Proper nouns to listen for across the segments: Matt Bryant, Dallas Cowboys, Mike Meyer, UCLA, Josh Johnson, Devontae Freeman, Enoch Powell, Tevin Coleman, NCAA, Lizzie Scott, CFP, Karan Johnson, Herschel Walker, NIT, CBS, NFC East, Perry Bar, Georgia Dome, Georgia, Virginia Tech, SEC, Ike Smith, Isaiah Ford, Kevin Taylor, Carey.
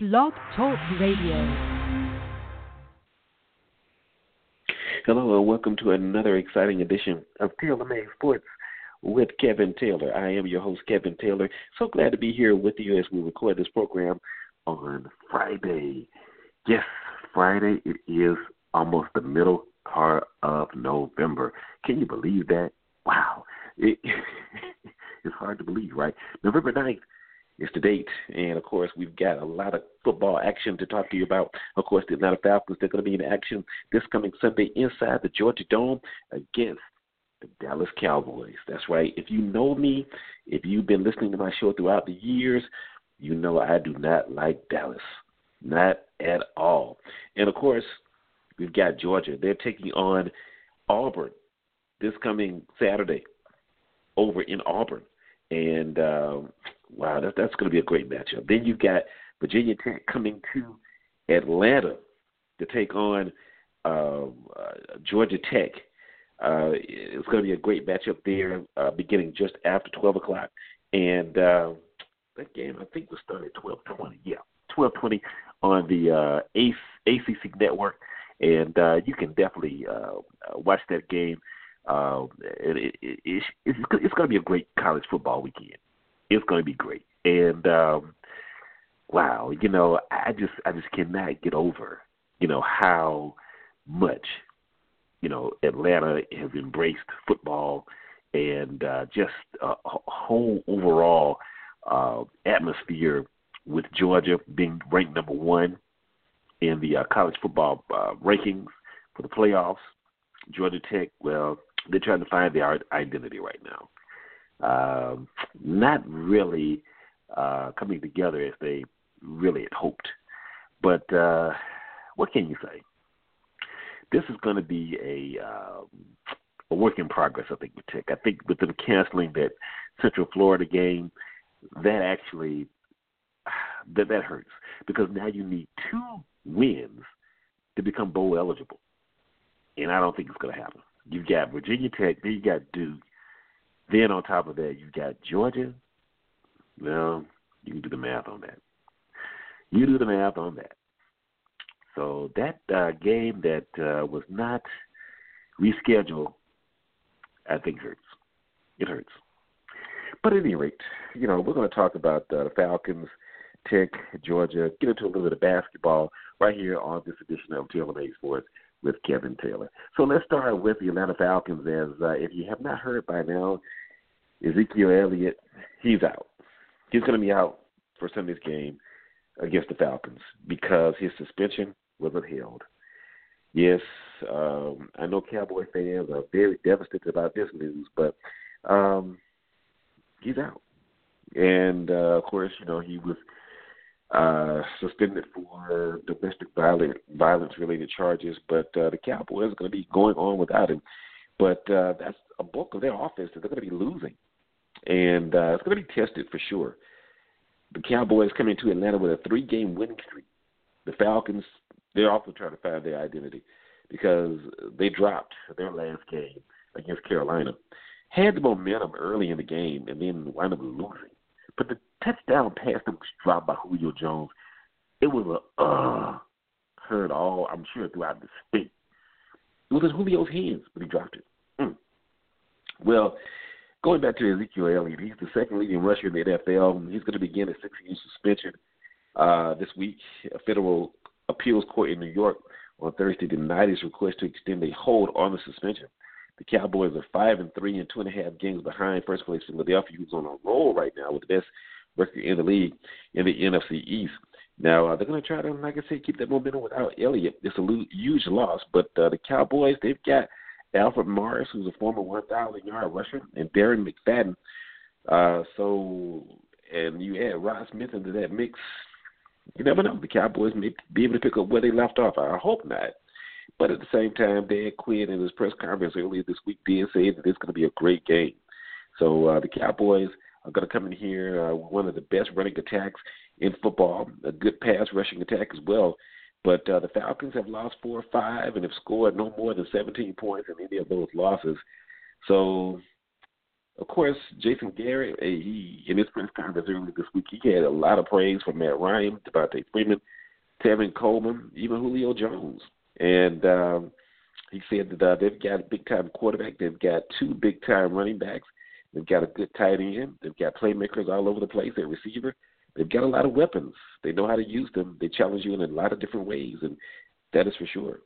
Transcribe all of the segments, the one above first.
Blog Talk Radio. Hello and welcome to another exciting edition of Taylor Made Sports with Kevin Taylor. I am your host, Kevin Taylor. So glad to be here with you as we record this program on Friday. Yes, Friday. It is almost the middle part of November. Can you believe that? Wow. It's hard to believe, right? November 9th. It's the date, and, of course, we've got a lot of football action to talk to you about. Of course, the Atlanta Falcons, they're going to be in action this coming Sunday inside the Georgia Dome against the Dallas Cowboys. That's right. If you know me, if you've been listening to my show throughout the years, you know I do not like Dallas. Not at all. And, of course, we've got Georgia. They're taking on Auburn this coming Saturday over in Auburn. And, wow, that's going to be a great matchup. Then you've got Virginia Tech coming to Atlanta to take on Georgia Tech. It's going to be a great matchup there beginning just after 12 o'clock. And that game, I think, will start at 12:20. Yeah, 12:20 on the ACC Network. And you can definitely watch that game. It's going to be a great college football weekend. It's going to be great. And, wow, you know, I just cannot get over, you know, how much, you know, Atlanta has embraced football and just a whole overall atmosphere with Georgia being ranked number one in the college football rankings for the playoffs. Georgia Tech, well, they're trying to find their identity right now. Not really coming together as they really had hoped. But what can you say? This is going to be a work in progress, I think, with Tech. I think with them canceling that Central Florida game, that actually that hurts because now you need two wins to become bowl eligible. And I don't think it's going to happen. You've got Virginia Tech, then you got Duke. Then on top of that, you've got Georgia. Well, you can do the math on that. You do the math on that. So that game that was not rescheduled, I think hurts. It hurts. But at any rate, you know, we're going to talk about the Falcons, Tech, Georgia, get into a little bit of basketball right here on this edition of Taylor Made Sports with Kevin Taylor. So let's start with the Atlanta Falcons. As if you have not heard by now, Ezekiel Elliott, he's out. He's going to be out for Sunday's game against the Falcons because his suspension was upheld. Yes, I know Cowboy fans are very devastated about this news, but he's out. And, of course, you know, he was suspended for domestic violence-related charges, but the Cowboys are going to be going on without him. But that's a bulk of their offense that they're going to be losing, and it's going to be tested for sure. The Cowboys coming to Atlanta with a 3-game winning streak. The Falcons, they're also trying to find their identity because they dropped their last game against Carolina. Had the momentum early in the game and then wound up losing. But the touchdown pass that was dropped by Julio Jones, it was a heard all, I'm sure, throughout the state. It was in Julio's hands, but he dropped it. Well, going back to Ezekiel Elliott, he's the second leading rusher in the NFL. He's going to begin a 6-year suspension this week. A federal appeals court in New York on Thursday denied his request to extend a hold on the suspension. The Cowboys are 5-3 and 2.5 games behind first place Philadelphia, who's on a roll right now with the best record in the league in the NFC East. Now, they're going to try to, like I said, keep that momentum without Elliott. It's a huge loss, but the Cowboys, they've got Alfred Morris, who's a former 1,000-yard rusher, and Darren McFadden. And you add Ross Smith into that mix, you never know. The Cowboys may be able to pick up where they left off. I hope not. But at the same time, Dan Quinn in his press conference earlier this week did say that it's going to be a great game. So the Cowboys are going to come in here with one of the best running attacks in football, a good pass-rushing attack as well. But the Falcons have lost 4 or 5 and have scored no more than 17 points in any of those losses. So Of course, Jason Garrett, he, in his press conference earlier this week, he had a lot of praise from Matt Ryan, Devontae Freeman, Tevin Coleman, even Julio Jones. And he said that they've got a big-time quarterback. They've got two big-time running backs. They've got a good tight end. They've got playmakers all over the place at receiver. They've got a lot of weapons. They know how to use them. They challenge you in a lot of different ways, and that is for sure.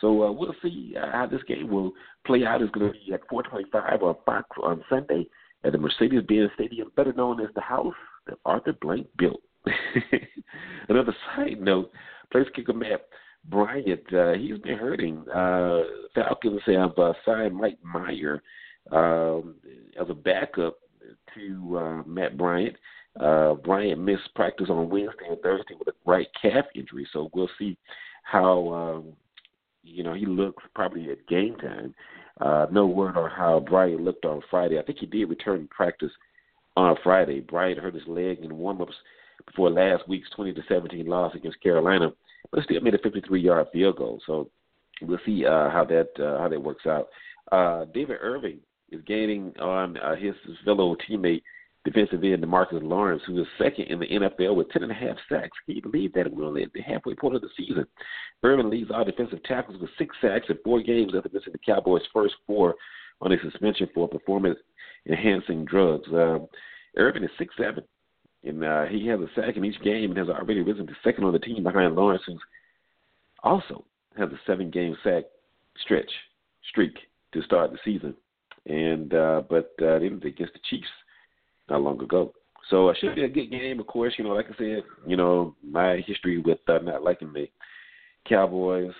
So we'll see how this game will play out. It's going to be at 4:25 on Fox on Sunday at the Mercedes-Benz Stadium, better known as the house that Arthur Blank built. Another side note, place kicker Matt Bryant, he's been hurting. Falcons have signed Mike Meyer as a backup to Matt Bryant. Bryant missed practice on Wednesday and Thursday with a right calf injury, so we'll see how he looks probably at game time. No word on how Bryant looked on Friday. I think he did return to practice on Friday. Bryant hurt his leg in warm-ups before last week's 20-17 loss against Carolina, but still made a 53-yard field goal. So we'll see how that works out. David Irving is gaining on his fellow teammate, defensive end DeMarcus Lawrence, who is second in the NFL with 10.5 sacks. Can you believe that? We're at the halfway point of the season. Irvin leads all defensive tackles with 6 sacks in 4 games after missing the Cowboys' first 4 on a suspension for performance-enhancing drugs. Irvin is 6'7", and he has a sack in each game and has already risen to second on the team behind Lawrence, who also has a 7-game sack streak to start the season. But then against the Chiefs, not long ago. So it should be a good game, of course. Like I said, my history with not liking the Cowboys.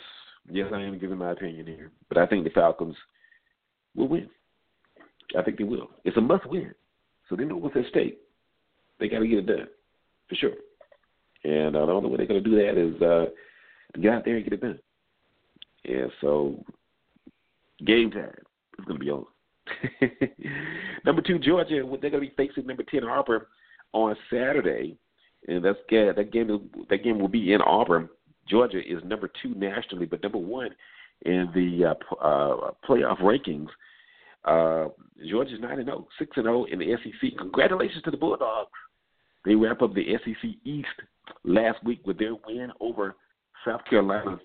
Yes, I am giving my opinion here. But I think the Falcons will win. I think they will. It's a must win. So they know what's at stake. They got to get it done, for sure. And the only way they're going to do that is to get out there and get it done. Yeah, so game time is going to be over. Number 2, Georgia, they're going to be facing number 10 Auburn on Saturday, and that game will be in Auburn. Georgia is number 2 nationally, but number 1 in the playoff rankings. Georgia's 9-0, 6-0 in the SEC. Congratulations to the Bulldogs. They wrap up the SEC East last week with their win over South Carolina.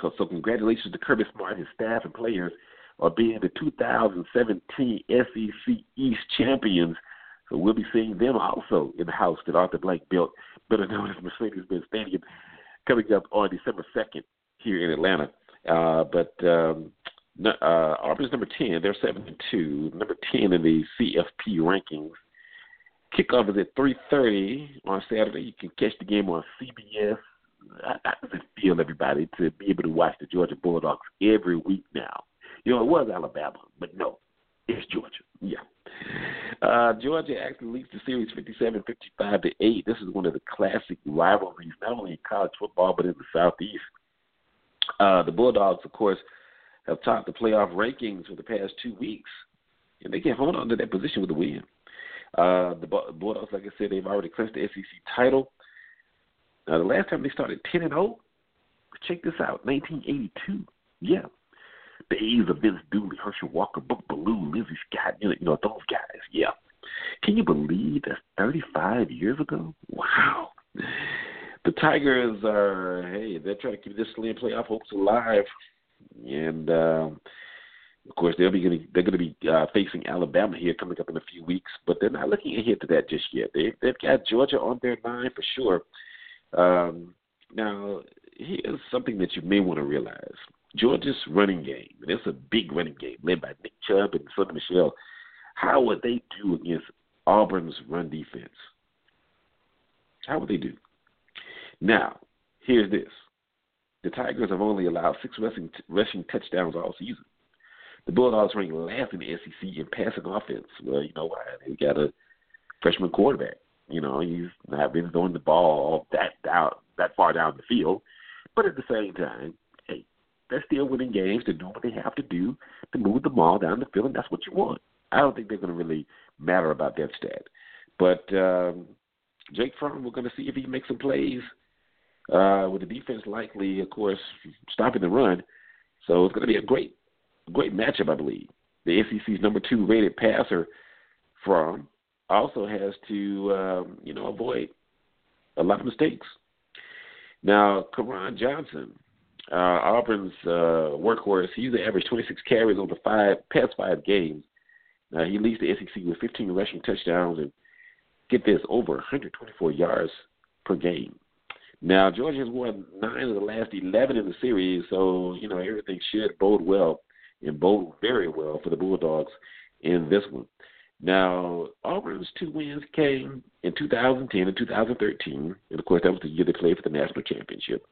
So congratulations to Kirby Smart, his staff, and players are being the 2017 SEC East champions. So we'll be seeing them also in the house that Arthur Blank built, better known as Mercedes-Benz Stadium, coming up on December 2nd here in Atlanta. Auburn's number 10. They're 7-2, number 10 in the CFP rankings. Kickoff is at 3:30 on Saturday. You can catch the game on CBS. How does it feel, everybody, to be able to watch the Georgia Bulldogs every week now? It was Alabama, but no, it's Georgia. Yeah. Georgia actually leads the series 57-55-8. This is one of the classic rivalries, not only in college football, but in the Southeast. The Bulldogs, of course, have topped the playoff rankings for the past 2 weeks, and they can hold on to that position with a win. The Bulldogs, like I said, they've already clinched the SEC title. The last time they started 10-0, check this out, 1982. Yeah. Days of Vince Dooley, Herschel Walker, Buck Belue, Lizzie Scott, those guys, yeah. Can you believe that's 35 years ago? Wow. The Tigers they're trying to keep this slim playoff hopes alive. And, of course, they're going to be facing Alabama here coming up in a few weeks, but they're not looking ahead to that just yet. They've got Georgia on their mind for sure. Now, here's something that you may want to realize. Georgia's running game, and it's a big running game led by Nick Chubb and Philip Michelle. How would they do against Auburn's run defense? How would they do? Now, here's this. The Tigers have only allowed 6 rushing touchdowns all season. The Bulldogs rank last in the SEC in passing offense. Well, you know why? They got a freshman quarterback. He's not been throwing the ball that far down the field. But at the same time, they're still winning games. They're doing what they have to do to move the ball down the field, and that's what you want. I don't think they're going to really matter about that stat. But Jake Fromm, we're going to see if he makes some plays with the defense likely, of course, stopping the run. So it's going to be a great matchup, I believe. the SEC's number 2 rated passer from, also has to, avoid a lot of mistakes. Now, Karan Johnson, Auburn's workhorse, he's averaged 26 carries over the past five games. Now, he leads the SEC with 15 rushing touchdowns and, get this, over 124 yards per game. Now, Georgia has won 9 of the last 11 in the series, so, everything should bode well and bode very well for the Bulldogs in this one. Now, Auburn's 2 wins came in 2010 and 2013, and, of course, that was the year they played for the national championship.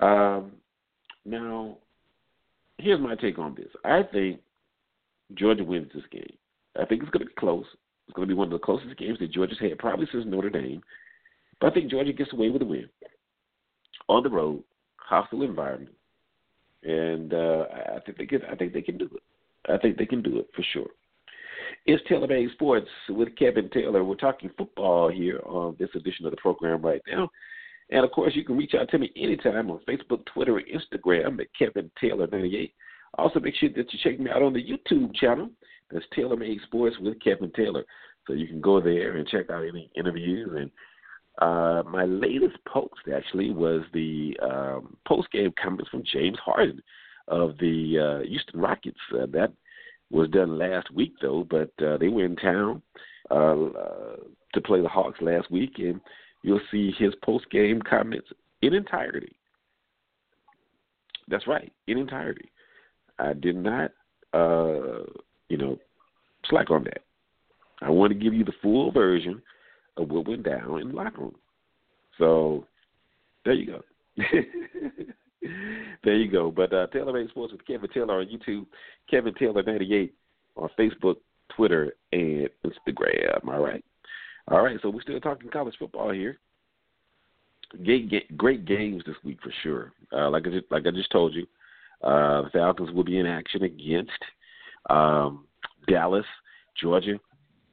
Now, here's my take on this. I think Georgia wins this game. I think it's going to be close. It's going to be one of the closest games that Georgia's had probably since Notre Dame. But I think Georgia gets away with a win. On the road, hostile environment. And I think they can do it. I think they can do it for sure. It's Taylor Made Sports with Kevin Taylor. We're talking football here on this edition of the program right now. And, of course, you can reach out to me anytime on Facebook, Twitter, and Instagram at Kevin Taylor 98. Also, make sure that you check me out on the YouTube channel. That's Taylor Made Sports with Kevin Taylor. So you can go there and check out any interviews. And my latest post, actually, was the post-game comments from James Harden of the Houston Rockets. That was done last week, though, but they were in town to play the Hawks last week, and you'll see his post-game comments in entirety. That's right, in entirety. I did not, slack on that. I want to give you the full version of what went down in the locker room. So, there you go. There you go. But Taylor Made Sports with Kevin Taylor on YouTube, Kevin Taylor 98 on Facebook, Twitter, and Instagram. All right, so we're still talking college football here. Great games this week for sure. Like I just told you, the Falcons will be in action against Dallas, Georgia.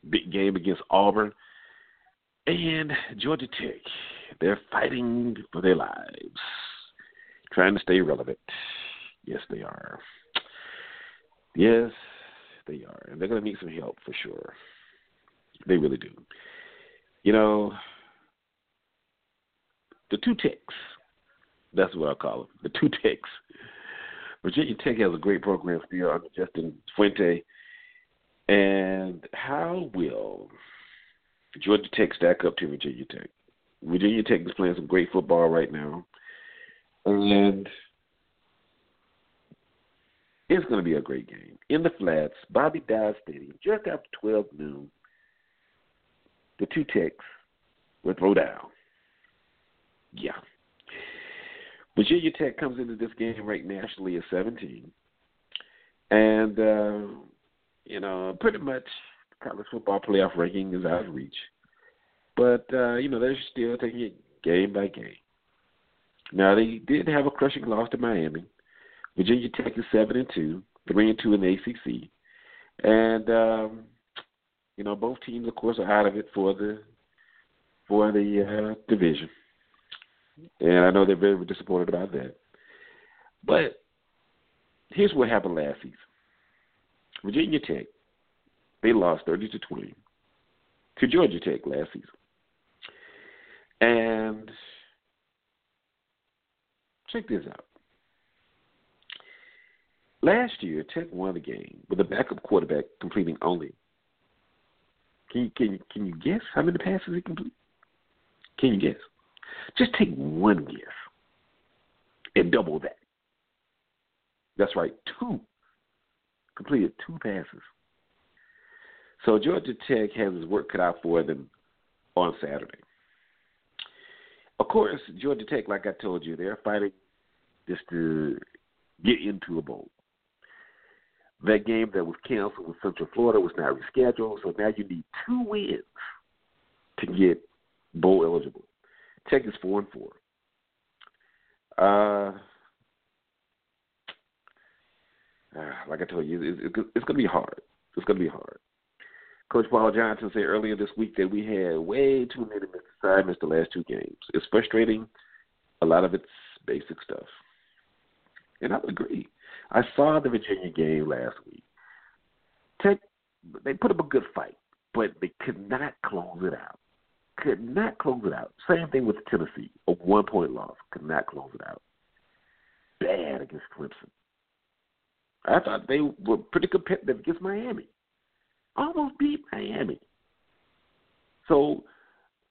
Big game against Auburn. And Georgia Tech, they're fighting for their lives, trying to stay relevant. Yes, they are. Yes, they are. And they're going to need some help for sure. They really do. The 2 Techs, that's what I call them, the 2 Techs. Virginia Tech has a great program still under Justin Fuente. And how will Georgia Tech stack up to Virginia Tech? Virginia Tech is playing some great football right now. And it's going to be a great game. In the flats, Bobby Dodd Stadium, just after 12 noon, the 2 Techs will throw down. Yeah. Virginia Tech comes into this game ranked nationally at 17. And, pretty much college football playoff ranking is out of reach. But, they're still taking it game by game. Now, they did have a crushing loss to Miami. Virginia Tech is 7-2, 3-2 in the ACC. And, both teams, of course, are out of it for the division. And I know they're very disappointed about that. But here's what happened last season. Virginia Tech, they lost 30-20 to Georgia Tech last season. And check this out. Last year, Tech won the game with a backup quarterback completing only. Can you guess how many passes he completed? Can you guess? Just take one guess and double that. That's right, 2. Completed 2 passes. So Georgia Tech has his work cut out for them on Saturday. Of course, Georgia Tech, like I told you, they're fighting just to get into a bowl. That game that was canceled with Central Florida was now rescheduled, so now you need 2 wins to get bowl eligible. Tech is 4-4. Like I told you, it's going to be hard. It's going to be hard. Coach Paul Johnson said earlier this week that we had way too many missed assignments the last 2 games. It's frustrating. A lot of it's basic stuff. And I would agree. I saw the Virginia game last week. Tech, they put up a good fight, but they could not close it out. Could not close it out. Same thing with Tennessee, a one-point loss. Could not close it out. Bad against Clemson. I thought they were pretty competitive against Miami. Almost beat Miami. So,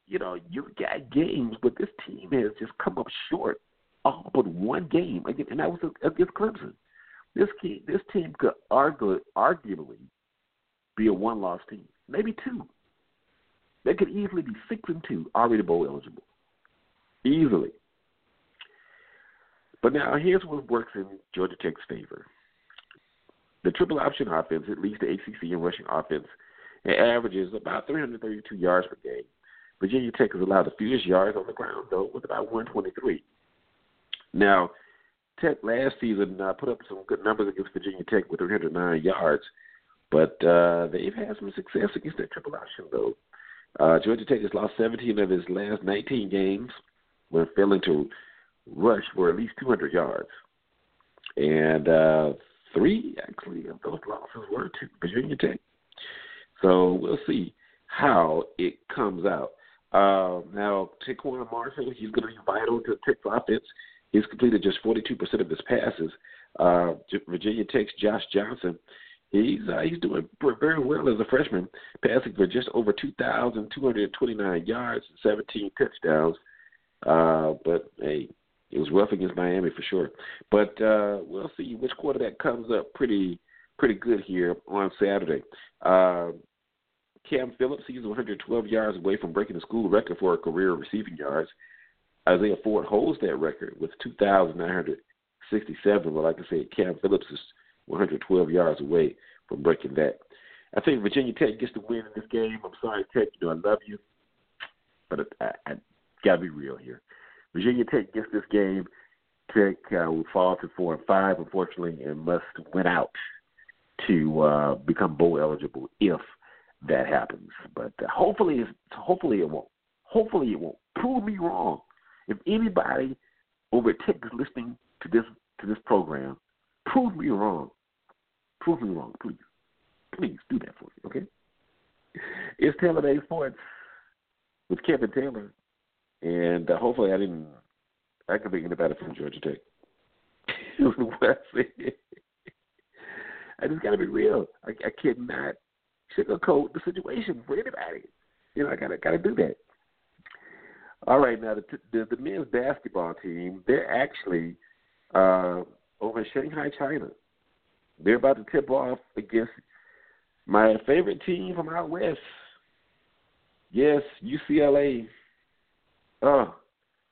you know, you've got games, but this team has just come up short all but one game, and that was against Clemson. This team could arguably be a one-loss team, maybe two. They could easily be 6-2, already bowl eligible. Easily. But now here's what works in Georgia Tech's favor. The triple option offense, at least the ACC and rushing offense, it averages about 332 yards per game. Virginia Tech has allowed the fewest yards on the ground, though, with about 123. Now, Tech last season put up some good numbers against Virginia Tech with 309 yards, but they've had some success against that triple option, though. Georgia Tech has lost 17 of his last 19 games when failing to rush for at least 200 yards. And three, actually, of those losses were to Virginia Tech. So we'll see how it comes out. Now, Taquan Marshall, he's going to be vital to Tech's offense. He's completed just 42% of his passes. Virginia Tech's Josh Johnson, he's doing very well as a freshman, passing for just over 2,229 yards and 17 touchdowns. But, hey, it was rough against Miami for sure. But we'll see which quarterback comes up pretty good here on Saturday. Cam Phillips, he's 112 yards away from breaking the school record for a career receiving yards. Isaiah Ford holds that record with 2,967. But like I said, Cam Phillips is 112 yards away from breaking that. I think Virginia Tech gets the win in this game. I'm sorry, Tech. You know, I love you. But I got to be real here. Virginia Tech gets this game. Tech will fall to 4-5, unfortunately, and must win out to become bowl eligible if that happens. But hopefully it won't. Hopefully it won't. Prove me wrong. If anybody over at Tech is listening to this program, prove me wrong. Prove me wrong, please. Please do that for me, okay? It's Taylor Made Sports with Kevin Taylor, and hopefully I didn't activate anybody from Georgia Tech. I just got to be real. I cannot sugarcoat the situation for anybody. You know, I got to do that. All right, now the men's basketball team, they're actually over in Shanghai, China. They're about to tip off against my favorite team from out west. Yes, UCLA. Who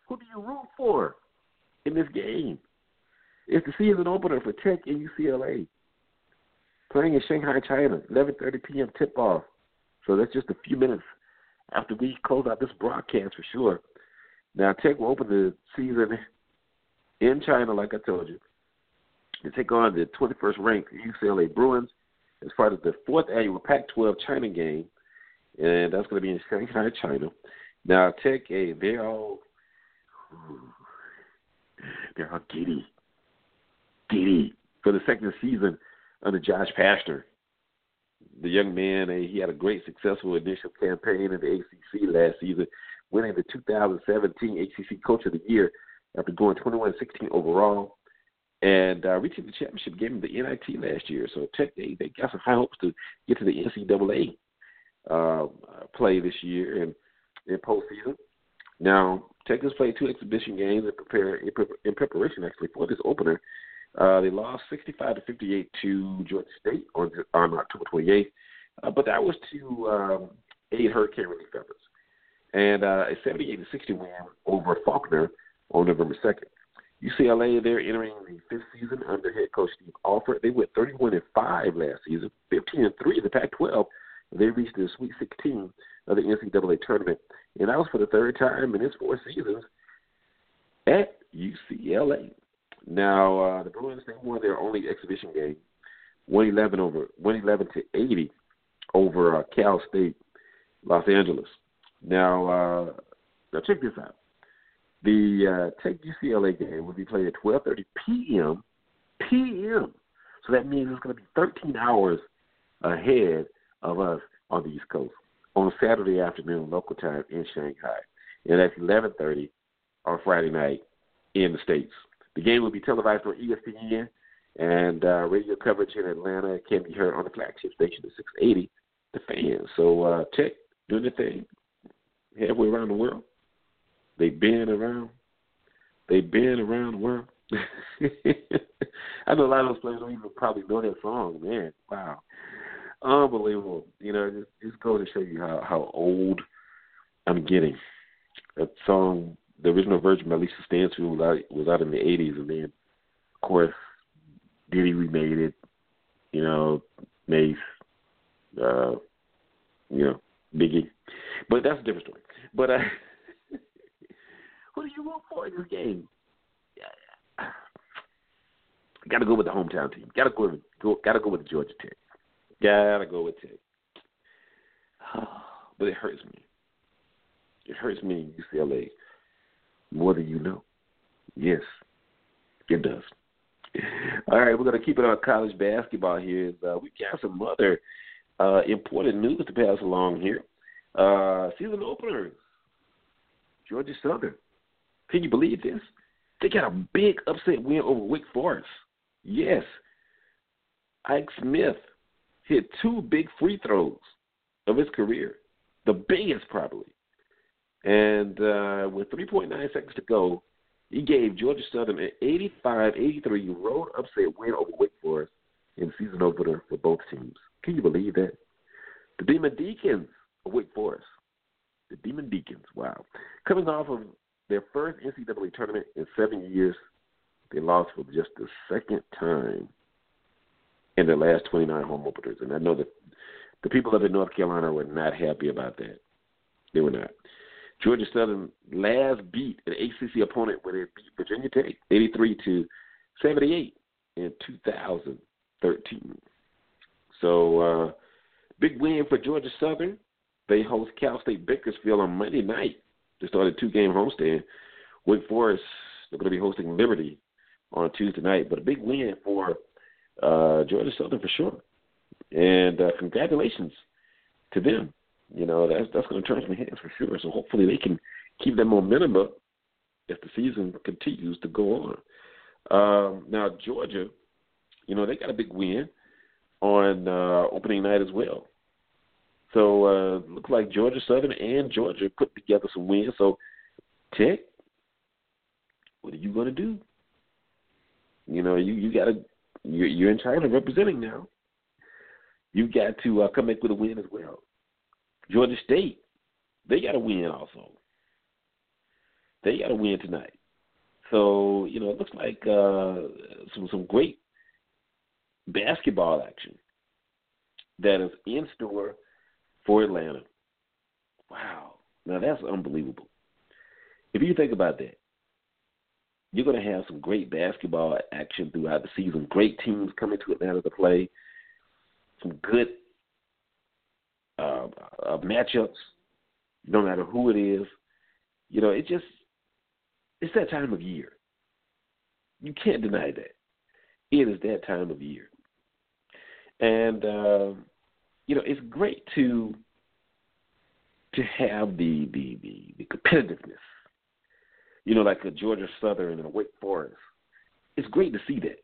do you root for in this game? It's the season opener for Tech and UCLA. Playing in Shanghai, China, 11:30 p.m. tip-off. So that's just a few minutes after we close out this broadcast for sure. Now, Tech will open the season in China, like I told you, to take on the 21st-ranked UCLA Bruins as part of the 4th annual Pac-12 China game, and that's going to be in Shanghai, China. Now, Tech, hey, they're all giddy for the second season under Josh Pastner. The young man, he had a great successful initial campaign in the ACC last season, winning the 2017 ACC Coach of the Year after going 21-16 overall and reaching the championship game of the NIT last year. So Tech, they got some high hopes to get to the NCAA play this year and in postseason. Now, Tech has played two exhibition games in preparation, actually, for this opener. They lost 65-58 to Georgia State on October 28th, but that was to aid hurricane relief efforts, and a 78-60 win over Faulkner on November 2nd. UCLA, they're entering the fifth season under head coach Steve Alford. They went 31-5 last season, 15-3 in the Pac-12. They reached the Sweet 16 of the NCAA tournament, and that was for the third time in its four seasons at UCLA. Now, the Bruins, they won their only exhibition game, 111-80 over Cal State, Los Angeles. Now, check this out. The Tech UCLA game will be played at 12:30 p.m. So that means it's going to be 13 hours ahead of us on the East Coast on Saturday afternoon local time in Shanghai. And that's 11:30 on Friday night in the States. The game will be televised on ESPN, and radio coverage in Atlanta can be heard on the flagship station at 680, The Fan. So, Tech doing their thing halfway around the world. They've been around the world. I know a lot of those players don't even probably know that song, man. Wow. Unbelievable. You know, just going to show you how old I'm getting. That song, the original version by Lisa Stansfield was out in the 80s, and then, of course, Diddy remade it, you know, Mace, you know, Biggie. But that's a different story. But who do you root for in this game? Got to go with the hometown team. Got to go with Georgia Tech. Got to go with Tech. But it hurts me. It hurts me in UCLA more than you know. Yes, it does. All right, we're going to keep it on college basketball here. We've got some other important news to pass along here. Season opener, Georgia Southern. Can you believe this? They got a big upset win over Wake Forest. Yes, Ike Smith hit 2 big free throws of his career, the biggest probably. And with 3.9 seconds to go, he gave Georgia Southern an 85-83 road upset win over Wake Forest in season opener for both teams. Can you believe that? The Demon Deacons of Wake Forest. The Demon Deacons, wow. Coming off of their first NCAA tournament in 7 years, they lost for just the second time in their last 29 home openers. And I know that the people up in North Carolina were not happy about that. They were not. Georgia Southern last beat an ACC opponent when they beat Virginia Tech 83-78 in 2013. So, big win for Georgia Southern. They host Cal State Bakersfield on Monday night to start a 2-game homestand. Wake Forest, they're going to be hosting Liberty on Tuesday night. But a big win for Georgia Southern for sure. And congratulations to them. You know, that's going to turn some heads for sure. So hopefully they can keep that momentum up as the season continues to go on. Now, Georgia, you know, they got a big win on opening night as well. So looks like Georgia Southern and Georgia put together some wins. So, Tech, what are you going to do? You know, you're in China representing now. You've got to come back with a win as well. Georgia State, they got to win also. They got to win tonight. So, you know, it looks like some great basketball action that is in store for Atlanta. Wow. Now, that's unbelievable. If you think about that, you're going to have some great basketball action throughout the season, great teams coming to Atlanta to play, some good matchups, no matter who it is. You know, it's that time of year. You can't deny that. It is that time of year. And, you know, it's great to have the competitiveness, you know, like a Georgia Southern and a Wake Forest. It's great to see that.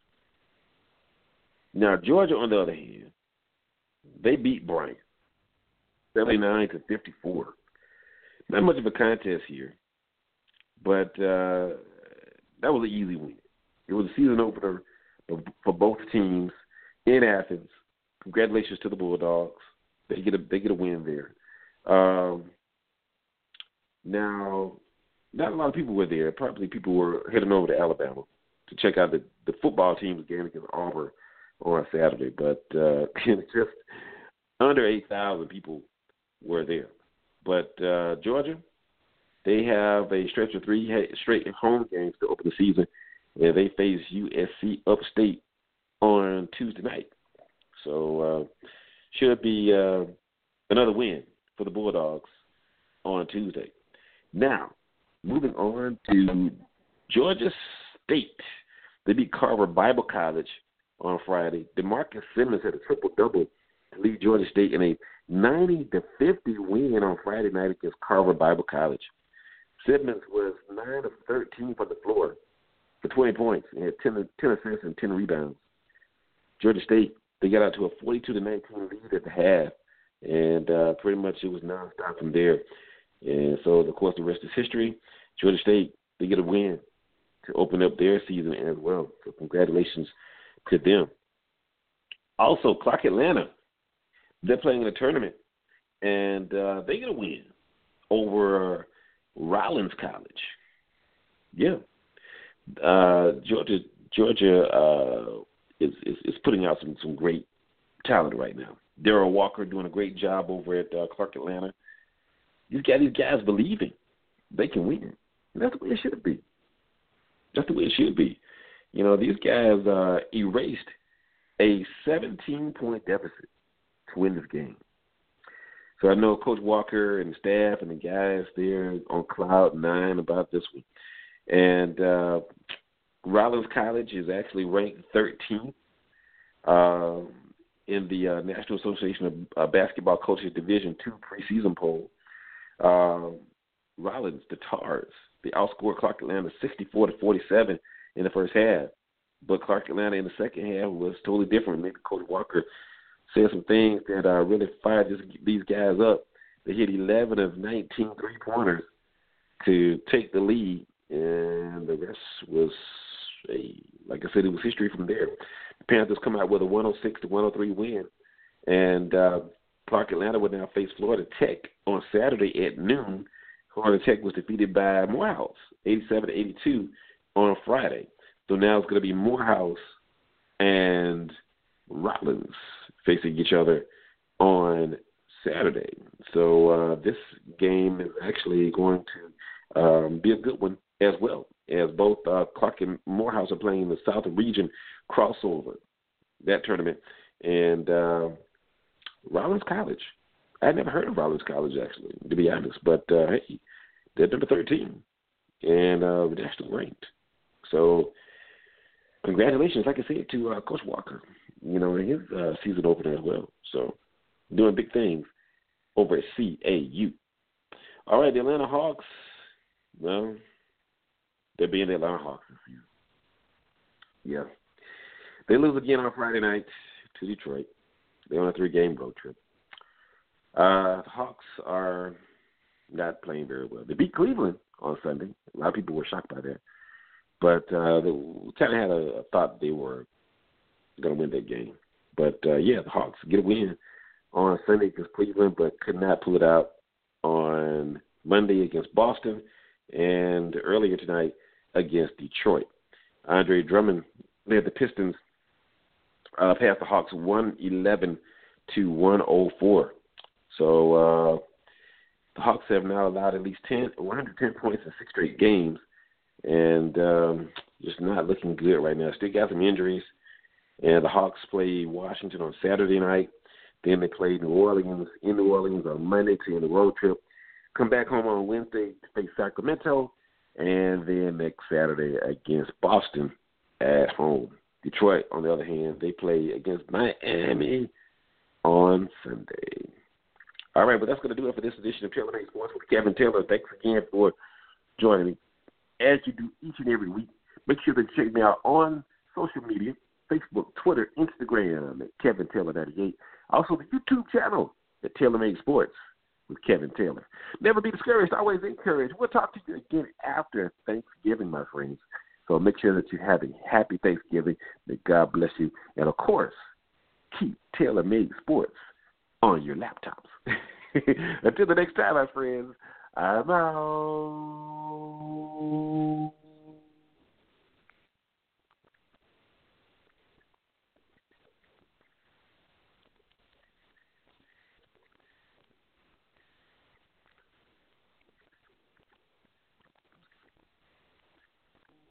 Now, Georgia, on the other hand, they beat Bryant 79-54. Not much of a contest here, but that was an easy win. It was a season opener for both teams in Athens. Congratulations to the Bulldogs. They get a win there. Now, not a lot of people were there. Probably people were heading over to Alabama to check out the football team's game against Auburn on Saturday, but just under 8,000 people were there. But Georgia, they have a stretch of 3 straight home games to open the season, and they face USC Upstate on Tuesday night. So should be another win for the Bulldogs on Tuesday. Now, moving on to Georgia State. They beat Carver Bible College on Friday. DeMarcus Simmons had a triple-double and leave Georgia State in a 90-50 win on Friday night against Carver Bible College. Simmons was 9 of 13 from the floor for 20 points and had 10 assists and 10 rebounds. Georgia State, they got out to a 42-19 lead at the half, and pretty much it was nonstop from there. And so, of course, the rest is history. Georgia State, they get a win to open up their season as well. So congratulations to them. Also, Clark Atlanta, they're playing in a tournament, and they get a win over Rollins College. Yeah. Georgia is putting out some great talent right now. Darryl Walker doing a great job over at Clark Atlanta. These guys believing they can win. And that's the way it should be. That's the way it should be. You know, these guys erased a 17-point deficit to win this game. So I know Coach Walker and staff and the guys there on cloud nine about this one. And Rollins College is actually ranked 13th in the National Association of Basketball Coaches Division II preseason poll. Rollins, the Tars, they outscored Clark Atlanta 64-47 in the first half. But Clark Atlanta in the second half was totally different. Maybe Coach Walker said some things that really fired these guys up. They hit 11 of 19 three-pointers to take the lead, and the rest was, like I said, it was history from there. The Panthers come out with a 106-103 win, and Clark Atlanta would now face Florida Tech on Saturday at noon. Florida Tech was defeated by Morehouse, 87-82, on Friday. So now it's going to be Morehouse and Rollins facing each other on Saturday. So this game is actually going to be a good one as well, as both Clark and Morehouse are playing in the South Region crossover, that tournament. And Rollins College, I never heard of Rollins College, actually, to be honest. But, hey, they're number 13 and national ranked. So congratulations, like I said, to Coach Walker, you know, in his season opener as well. So doing big things over at CAU. All right, the Atlanta Hawks, well, they're being the Atlanta Hawks. Yeah. They lose again on Friday night to Detroit. They're on a 3-game road trip. The Hawks are not playing very well. They beat Cleveland on Sunday. A lot of people were shocked by that. But they kind of had a thought they were going to win that game. But, yeah, the Hawks get a win on Sunday against Cleveland, but could not pull it out on Monday against Boston and earlier tonight against Detroit. Andre Drummond led the Pistons past the Hawks 111-104. So the Hawks have now allowed at least 110 points in 6 straight games, and just not looking good right now. Still got some injuries, and the Hawks play Washington on Saturday night. Then they play New Orleans on Monday to end the road trip. Come back home on Wednesday to face Sacramento, and then next Saturday against Boston at home. Detroit, on the other hand, they play against Miami on Sunday. All right, but that's going to do it for this edition of Taylor Made Sports with Kevin Taylor. Thanks again for joining me. As you do each and every week, make sure to check me out on social media, Facebook, Twitter, Instagram, at KevinTaylor98. Also, the YouTube channel at Taylor Made Sports with Kevin Taylor. Never be discouraged, always encouraged. We'll talk to you again after Thanksgiving, my friends. So make sure that you have a happy Thanksgiving. May God bless you. And, of course, keep Taylor Made Sports on your laptops. Until the next time, my friends, I'm out.